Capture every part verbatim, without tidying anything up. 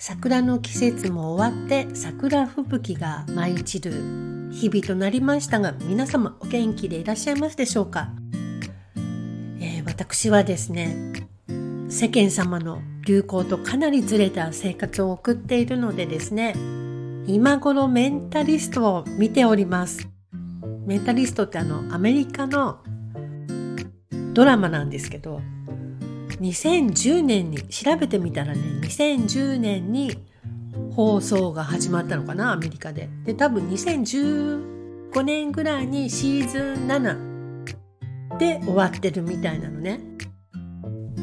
桜の季節も終わって桜吹雪が舞い散る日々となりましたが、皆様お元気でいらっしゃいますでしょうか。えー、私はですね、世間様の流行とかなりずれた生活を送っているのでですね、今頃メンタリストを見ております。メンタリストってあのアメリカのドラマなんですけど、にせんじゅうねんに調べてみたらね、にせんじゅうねんに放送が始まったのかな、アメリカで。で、多分にせんじゅうごねんぐらいにシーズンななで終わってるみたいなのね。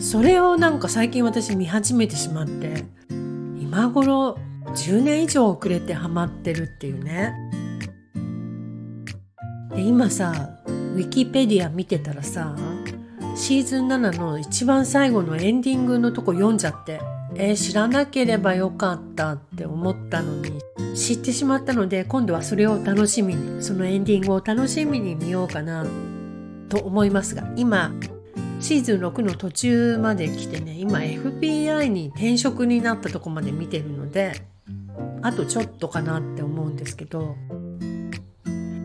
それをなんか最近私見始めてしまって、今頃じゅうねん以上遅れてハマってるっていうね。で、今さウィキペディア見てたらさ、シーズンななの一番最後のエンディングのとこ読んじゃって、えー、知らなければよかったって思ったのに知ってしまったので、今度はそれを楽しみに、そのエンディングを楽しみに見ようかなと思いますが、今シーズンろくの途中まで来てね、今 エフビーアイ に転職になったとこまで見てるので、あとちょっとかなって思うんですけど、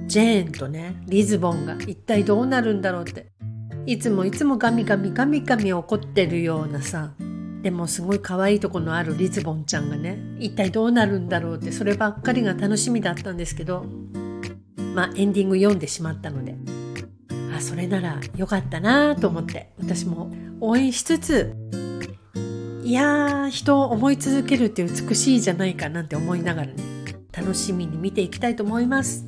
ジェーンとねリズボンが一体どうなるんだろうって、いつもいつもガミガミガミガミ怒ってるようなさ、でもすごい可愛いとこのあるリズボンちゃんがね、一体どうなるんだろうって、そればっかりが楽しみだったんですけど、まあエンディング読んでしまったので、あ、それならよかったなと思って、私も応援しつつ、いやー、人を思い続けるって美しいじゃないかなんて思いながらね、楽しみに見ていきたいと思います。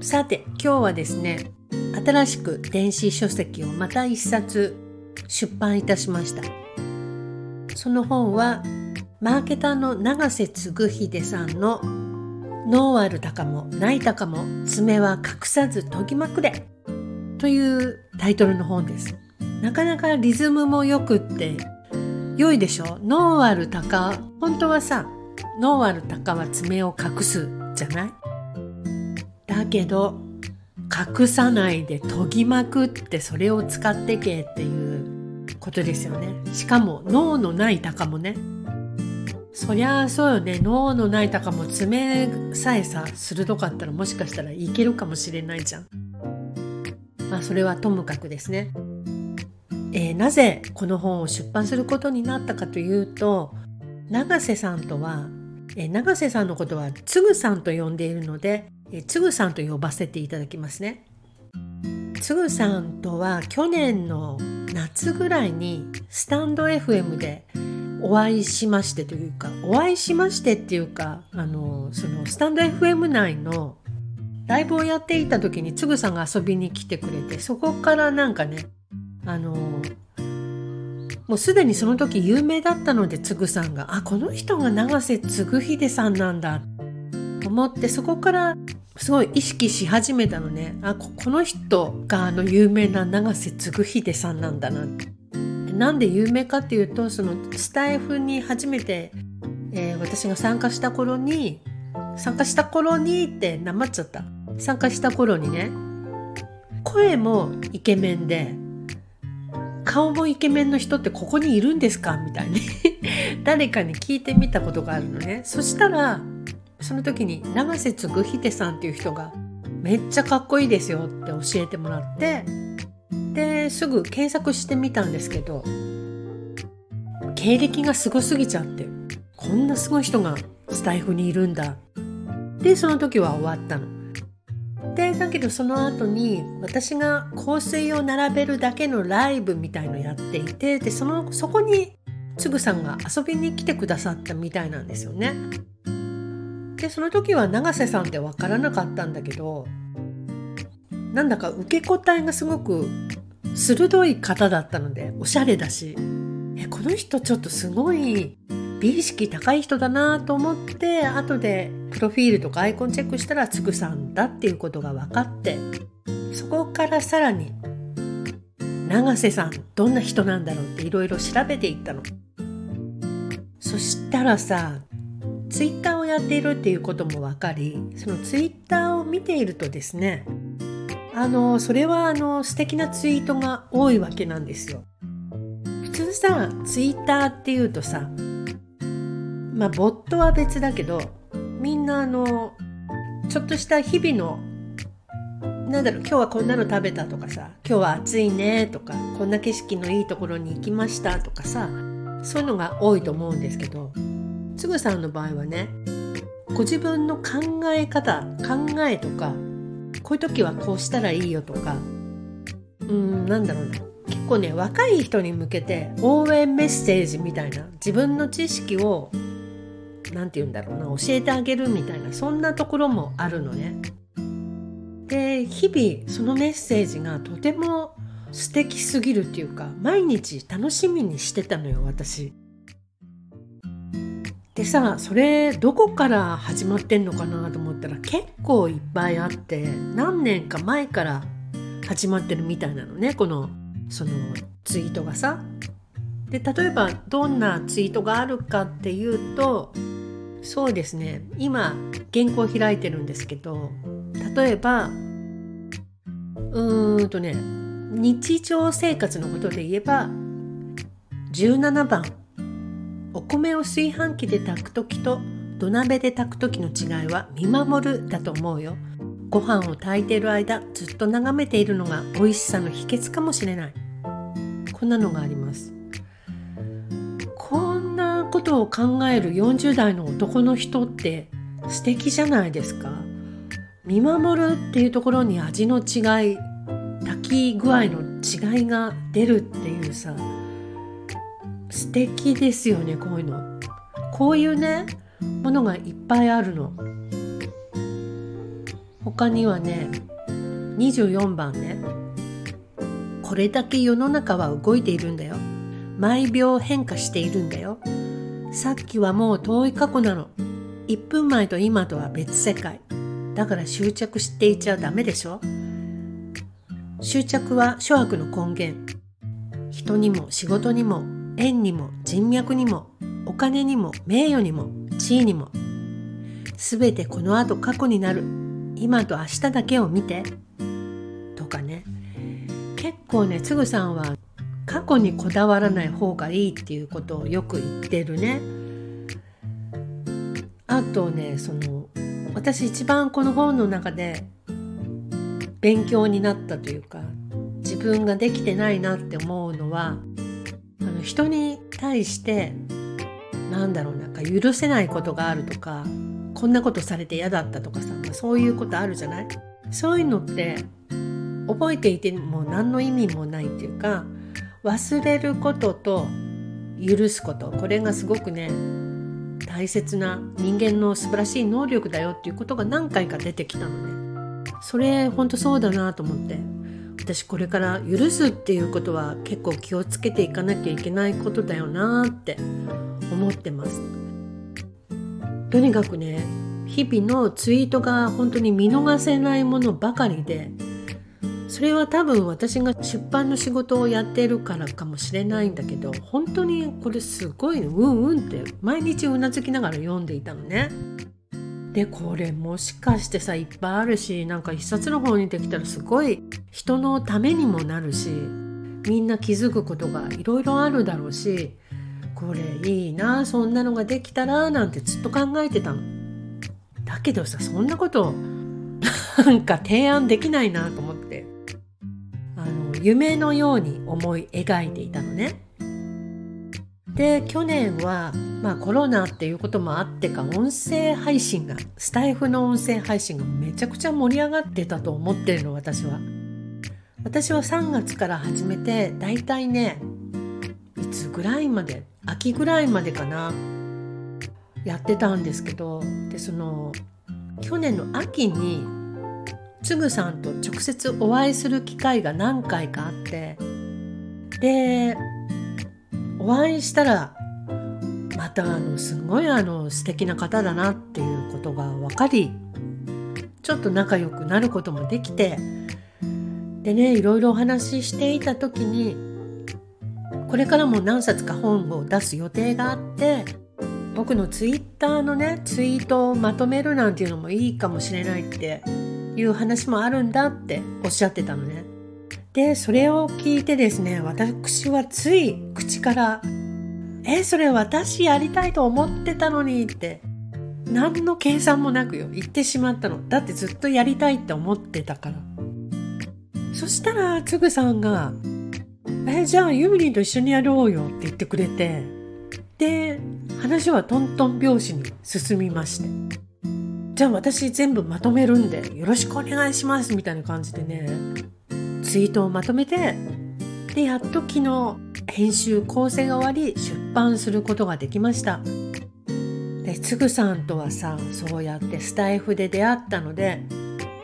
さて、今日はですね、新しく電子書籍をまた一冊出版いたしました。その本はマーケターの永瀬嗣秀さんの脳あるたかもないたかも爪は隠さず研ぎまくれというタイトルの本です。なかなかリズムもよくって良いでしょ。脳あるたか、本当はさ、脳あるたかは爪を隠すじゃない。だけど隠さないで研ぎまくってそれを使ってけっていうことですよね。しかも脳のないたかもね。そりゃあそうよね。脳のないたかも爪さえさ鋭かったらもしかしたらいけるかもしれないじゃん。まあそれはともかくですね、えー、なぜこの本を出版することになったかというと、永瀬さんとは、えー、永瀬さんのことはつぐさんと呼んでいるので、つぐさんと呼ばせていただきますね。つぐさんとは去年の夏ぐらいにスタンド エフエム でお会いしましてというか、お会いしましてっていうか、あのそのスタンド エフエム 内のライブをやっていた時につぐさんが遊びに来てくれて、そこからなんかね、あのもうすでにその時有名だったので、つぐさんが、あ、この人が永瀬嗣秀さんなんだと思って、そこからすごい意識し始めたのね。あ、この人があの有名な永瀬嗣秀さんなんだなって。なんで有名かっていうと、そのスタイフに初めて、えー、私が参加した頃に参加した頃にってなまっちゃった参加した頃にね、声もイケメンで顔もイケメンの人ってここにいるんですかみたいに誰かに聞いてみたことがあるのね。そしたらその時に永瀬嗣秀さんっていう人がめっちゃかっこいいですよって教えてもらって、ですぐ検索してみたんですけど、経歴がすごすぎちゃって、こんなすごい人がスタイフにいるんだで、その時は終わったので。だけどその後に私が香水を並べるだけのライブみたいのやっていて、でそのそこにつぐさんが遊びに来てくださったみたいなんですよね。でその時は永瀬さんって分からなかったんだけど、なんだか受け答えがすごく鋭い方だったので、おしゃれだし、えこの人ちょっとすごい美意識高い人だなと思って、後でプロフィールとかアイコンチェックしたらつぐさんだっていうことが分かって、そこからさらに永瀬さんどんな人なんだろうっていろいろ調べていったの。そしたらさ、ツイッターをやっているっていうことも分かり、そのツイッターを見ているとですね、あのそれはあの素敵なツイートが多いわけなんですよ。普通さ、ツイッターっていうとさ、まあボットは別だけど、みんなあのちょっとした日々のなんだろう、今日はこんなの食べたとかさ、今日は暑いねとか、こんな景色のいいところに行きましたとかさ、そういうのが多いと思うんですけど、つぐさんの場合はね、ご自分の考え方、考えとか、こういう時はこうしたらいいよとか、うーん、なんだろうな、結構ね、若い人に向けて応援メッセージみたいな、自分の知識をなんて言うんだろうな、教えてあげるみたいな、そんなところもあるのね。で、日々そのメッセージがとても素敵すぎるっていうか、毎日楽しみにしてたのよ、私。でさ、それどこから始まってんのかなと思ったら、結構いっぱいあって、何年か前から始まってるみたいなのね、このそのツイートがさ。で、例えばどんなツイートがあるかっていうと、そうですね、今原稿開いてるんですけど、例えばうーんとね、日常生活のことで言えばじゅうななばん、お米を炊飯器で炊くときと土鍋で炊くときの違いは見守るだと思うよ。ご飯を炊いている間ずっと眺めているのが美味しさの秘訣かもしれない。こんなのがあります。こんなことを考えるよんじゅう代の男の人って素敵じゃないですか。見守るっていうところに味の違い、炊き具合の違いが出るっていうさ、素敵ですよね、こういうの。こういうね、ものがいっぱいあるの。他にはね、にじゅうよんばんね、これだけ世の中は動いているんだよ。毎秒変化しているんだよ。さっきはもう遠い過去なの。いっぷんまえと今とは別世界。だから執着していちゃダメでしょ。執着は諸悪の根源。人にも仕事にも縁にも人脈にもお金にも名誉にも地位にも、すべてこの後過去になる。今と明日だけを見てとかね。結構ね、つぐさんは過去にこだわらない方がいいっていうことをよく言ってるね。あとね、その私一番この本の中で勉強になったというか、自分ができてないなって思うのは、あの人に対してなんだろう、なんか許せないことがあるとか、こんなことされて嫌だったとかさ、まあ、そういうことあるじゃない。そういうのって覚えていても何の意味もないっていうか、忘れることと許すこと、これがすごくね、大切な人間の素晴らしい能力だよっていうことが何回か出てきたのね。それほんとそうだなと思って、私これから許すっていうことは結構気をつけていかなきゃいけないことだよなって思ってます。とにかくね、日々のツイートが本当に見逃せないものばかりで、それは多分私が出版の仕事をやってるからかもしれないんだけど、本当にこれすごい、うんうんって毎日うなずきながら読んでいたのね。で、これもしかしてさ、いっぱいあるし、なんか一冊の方にできたらすごい人のためにもなるし、みんな気づくことがいろいろあるだろうし、これいいな、そんなのができたらなんてずっと考えてたの。だけどさ、そんなことなんか提案できないなと思って、夢のように思い描いていたのね。で、去年は、まあ、コロナっていうこともあってか、音声配信が、スタイフの音声配信がめちゃくちゃ盛り上がってたと思ってるの、私は。私はさんがつから始めて、だいたいね、いつぐらいまで、秋ぐらいまでかな、やってたんですけど、で、その去年の秋につぐさんと直接お会いする機会が何回かあって、でお会いしたらまたあのすごいあの素敵な方だなっていうことが分かり、ちょっと仲良くなることもできて、でね、いろいろお話ししていた時に、これからも何冊か本を出す予定があって、僕のツイッターのね、ツイートをまとめるなんていうのもいいかもしれないっていう話もあるんだっておっしゃってたのね。で、それを聞いてですね、私はつい口からえそれ私やりたいと思ってたのにって何の計算もなくよ言ってしまったの。だってずっとやりたいって思ってたから。そしたらつぐさんがえじゃあユミリンと一緒にやろうよって言ってくれて、で話はトントン拍子に進みまして、じゃあ私全部まとめるんでよろしくお願いしますみたいな感じでね、ツイートをまとめて、でやっと昨日編集構成が終わり出版することができました。でつぐさんとはさ、そうやってスタイフで出会ったので、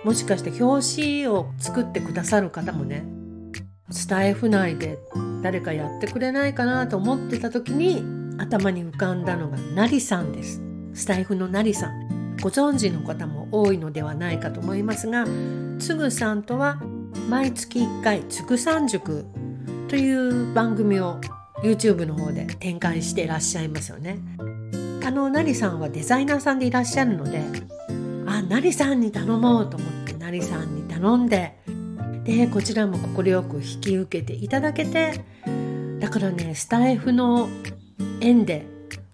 もしかして表紙を作ってくださる方もね、スタイフ内で誰かやってくれないかなと思ってた時に頭に浮かんだのがなりさんです。スタイフのなりさん、ご存知の方も多いのではないかと思いますが、つぐさんとは毎月いっかいつぐさん塾という番組を YouTube の方で展開していらっしゃいますよね。あのなりさんはデザイナーさんでいらっしゃるので、あ、なりさんに頼もうと思ってなりさんに頼んで、でこちらも快く引き受けていただけて、だからねスタイフの縁で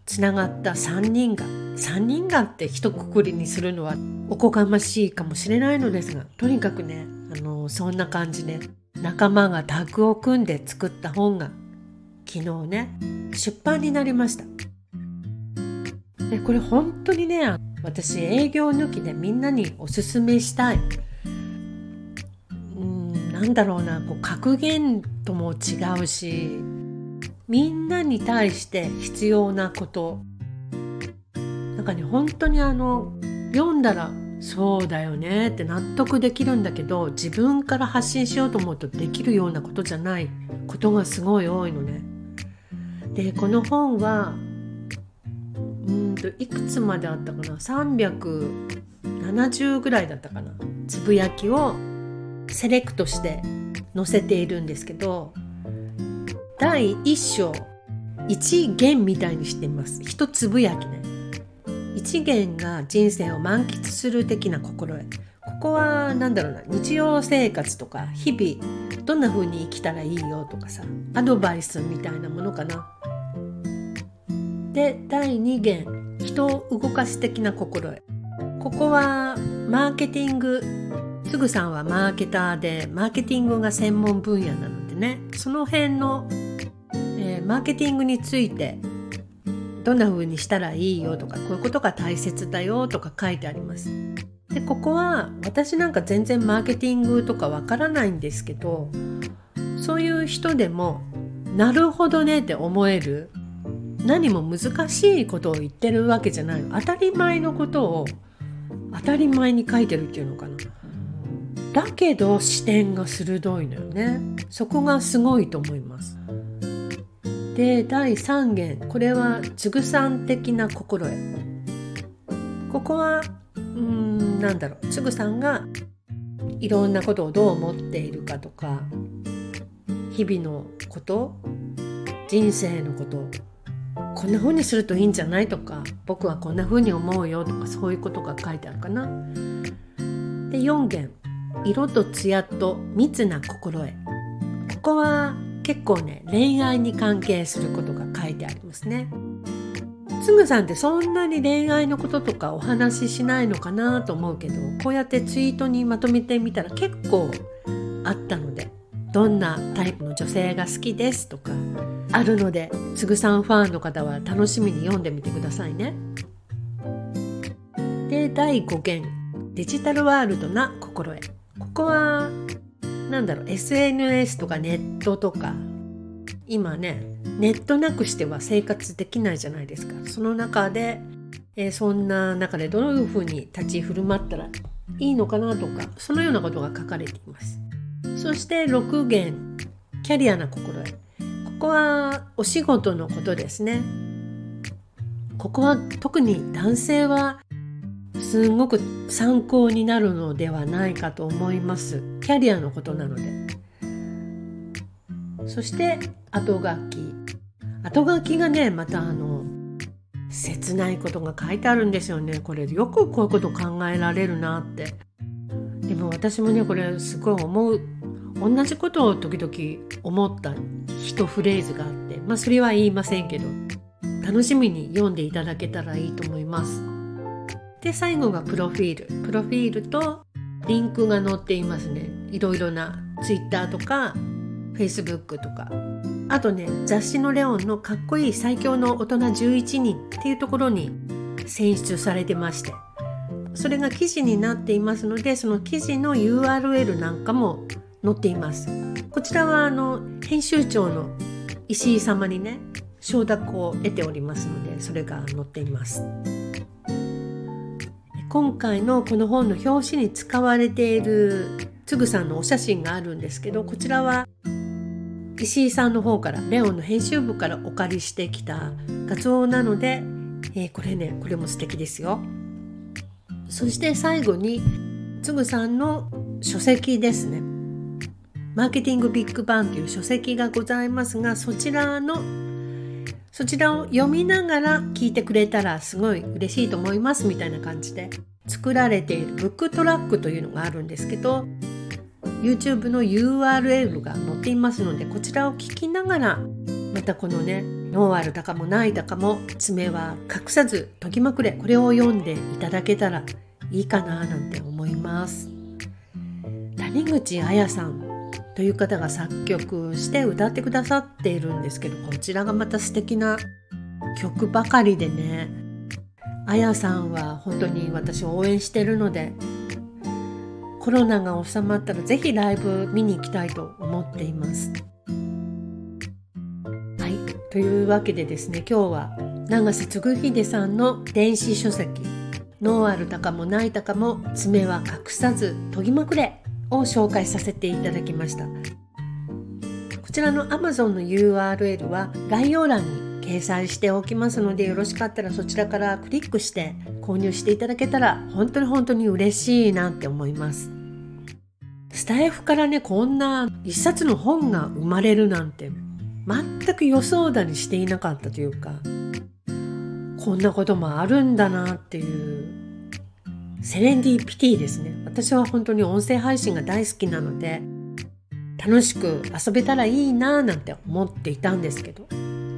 つながったさんにんがさんにんがって一括りにするのはおこがましいかもしれないのですが、とにかくねあのそんな感じで、ね、仲間がタッグを組んで作った本が昨日ね出版になりました。でこれ本当にね私営業抜きでみんなにおすすめしたい、うんなんだろうなこう格言とも違うし、みんなに対して必要なこと、なんかね本当にあの読んだらそうだよねって納得できるんだけど、自分から発信しようと思うとできるようなことじゃないことがすごい多いのね。でこの本はうんといくつまであったかな、さんびゃくななじゅうぐらいだったかな、つぶやきをセレクトして載せているんですけど、だいいっ章いち限みたいにしています。ひとつぶやきね、一元が人生を満喫する的な心得。ここはなんだろうな、日常生活とか日々どんな風に生きたらいいよとかさ、アドバイスみたいなものかな。でだいに元人を動かす的な心得。ここはマーケティング、つぐさんはマーケターでマーケティングが専門分野なのでね、その辺の、えー、マーケティングについてどんな風にしたらいいよとか、こういうことが大切だよとか書いてあります。でここは私なんか全然マーケティングとかわからないんですけど、そういう人でもなるほどねって思える、何も難しいことを言ってるわけじゃない、当たり前のことを当たり前に書いてるっていうのかな。だけど視点が鋭いのよね、そこがすごいと思います。でだいさん限、これはつぐさん的な心得。ここはうーんなんだろう、つぐさんがいろんなことをどう思っているかとか、日々のこと、人生のこと、こんな風にするといいんじゃないとか、僕はこんな風に思うよとか、そういうことが書いてあるかな。でよん限、色とツヤと密な心得。ここは結構ね恋愛に関係することが書いてありますね。つぐさんってそんなに恋愛のこととかお話ししないのかなと思うけど、こうやってツイートにまとめてみたら結構あったので、どんなタイプの女性が好きですとかあるので、つぐさんファンの方は楽しみに読んでみてくださいね。でだいご限、デジタルワールドな心得。ここはなんだろう エスエヌエス とかネットとか、今ねネットなくしては生活できないじゃないですか。その中で、えー、そんな中でどういうふうに立ち振る舞ったらいいのかなとか、そのようなことが書かれています。そしてろく限、キャリアな心得。ここはお仕事のことですね。ここは特に男性はすごく参考になるのではないかと思います。キャリアのことなので。そして後書き。後書きがねまたあの切ないことが書いてあるんですよね。これよくこういうこと考えられるなって。でも私もねこれすごい思う、同じことを時々思った一フレーズがあって、まあそれは言いませんけど、楽しみに読んでいただけたらいいと思います。で、最後がプロフィール。プロフィールとリンクが載っていますね。いろいろな Twitter とか Facebook とか、あとね、雑誌のレオンのかっこいい最強の大人じゅういちにんっていうところに選出されてまして、それが記事になっていますので、その記事の ユーアールエル なんかも載っています。こちらはあの編集長の石井様にね、承諾を得ておりますので、それが載っています。今回のこの本の表紙に使われているつぐさんのお写真があるんですけど、こちらは石井さんの方から、レオンの編集部からお借りしてきた画像なので、えー、これね、これも素敵ですよ。そして最後につぐさんの書籍ですね。マーケティングビッグバンという書籍がございますが、そちらのそちらを読みながら聞いてくれたらすごい嬉しいと思いますみたいな感じで作られているブックトラックというのがあるんですけど、 YouTube の ユーアールエル が載っていますので、こちらを聞きながらまたこのね、ノーあるだかもないだかも爪は隠さず研ぎまくれ、これを読んでいただけたらいいかななんて思います。谷口彩さんという方が作曲して歌ってくださっているんですけど、こちらがまた素敵な曲ばかりでね、あやさんは本当に私応援してるので、コロナが収まったらぜひライブ見に行きたいと思っています。はい、というわけでですね、今日は長瀬つぐひでさんの電子書籍ノーあるたかもないたかも爪は隠さず研ぎまくれを紹介させていただきました。こちらの Amazon の ユーアールエル は概要欄に掲載しておきますので、よろしかったらそちらからクリックして購入していただけたら本当に本当に嬉しいなって思います。スタイフからね、こんな一冊の本が生まれるなんて全く予想だにしていなかったというか、こんなこともあるんだなっていうセレンディピティですね。私は本当に音声配信が大好きなので、楽しく遊べたらいいなぁなんて思っていたんですけど、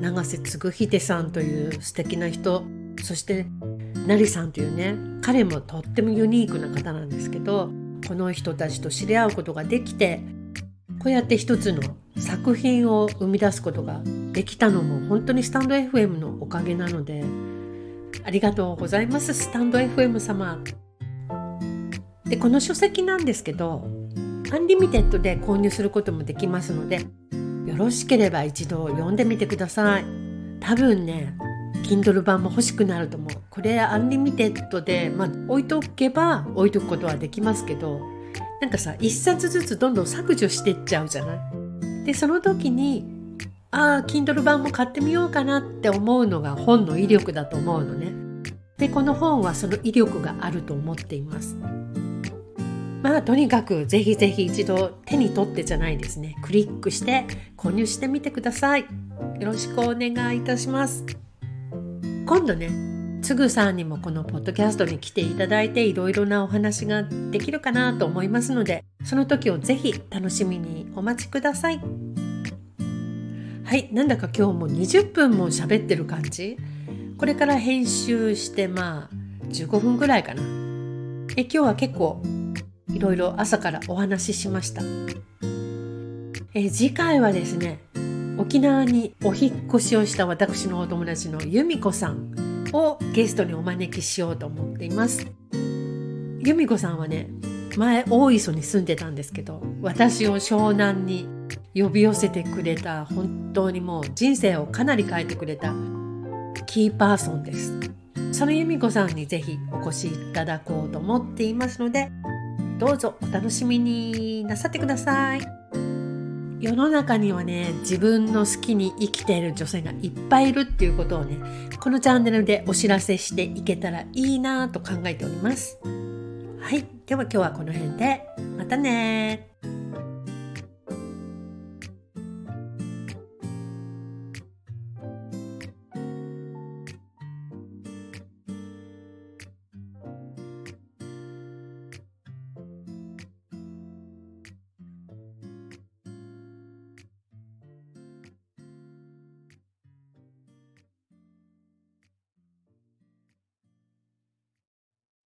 長瀬つぐひでさんという素敵な人、そしてなりさんというね、彼もとってもユニークな方なんですけど、この人たちと知り合うことができて、こうやって一つの作品を生み出すことができたのも本当にスタンド エフエム のおかげなので、ありがとうございます、スタンド エフエム 様。で、この書籍なんですけど、アンリミテッドで購入することもできますので、よろしければ一度読んでみてください。多分ね、Kindle 版も欲しくなると思う。これアンリミテッドで、まあ、置いとけば置いとくことはできますけど、なんかさ、一冊ずつどんどん削除してっちゃうじゃない。で、その時に、ああ、Kindle 版も買ってみようかなって思うのが本の威力だと思うのね。で、この本はその威力があると思っています。まあとにかくぜひぜひ一度手に取ってじゃないですね、クリックして購入してみてください。よろしくお願いいたします。今度ね、つぐさんにもこのポッドキャストに来ていただいて、いろいろなお話ができるかなと思いますので、その時をぜひ楽しみにお待ちください。はい、なんだか今日もにじゅっぷんも喋ってる感じ。これから編集してまあじゅうごふんぐらいかな。え今日は結構いろいろ朝からお話ししました。え次回はですね、沖縄にお引越しをした私のお友達の由美子さんをゲストにお招きしようと思っています。由美子さんはね、前大磯に住んでたんですけど、私を湘南に呼び寄せてくれた、本当にもう人生をかなり変えてくれたキーパーソンです。その由美子さんにぜひお越しいただこうと思っていますので、どうぞお楽しみになさってください。世の中にはね、自分の好きに生きている女性がいっぱいいるっていうことをね、このチャンネルでお知らせしていけたらいいなと考えております。はい、では今日はこの辺で、またね。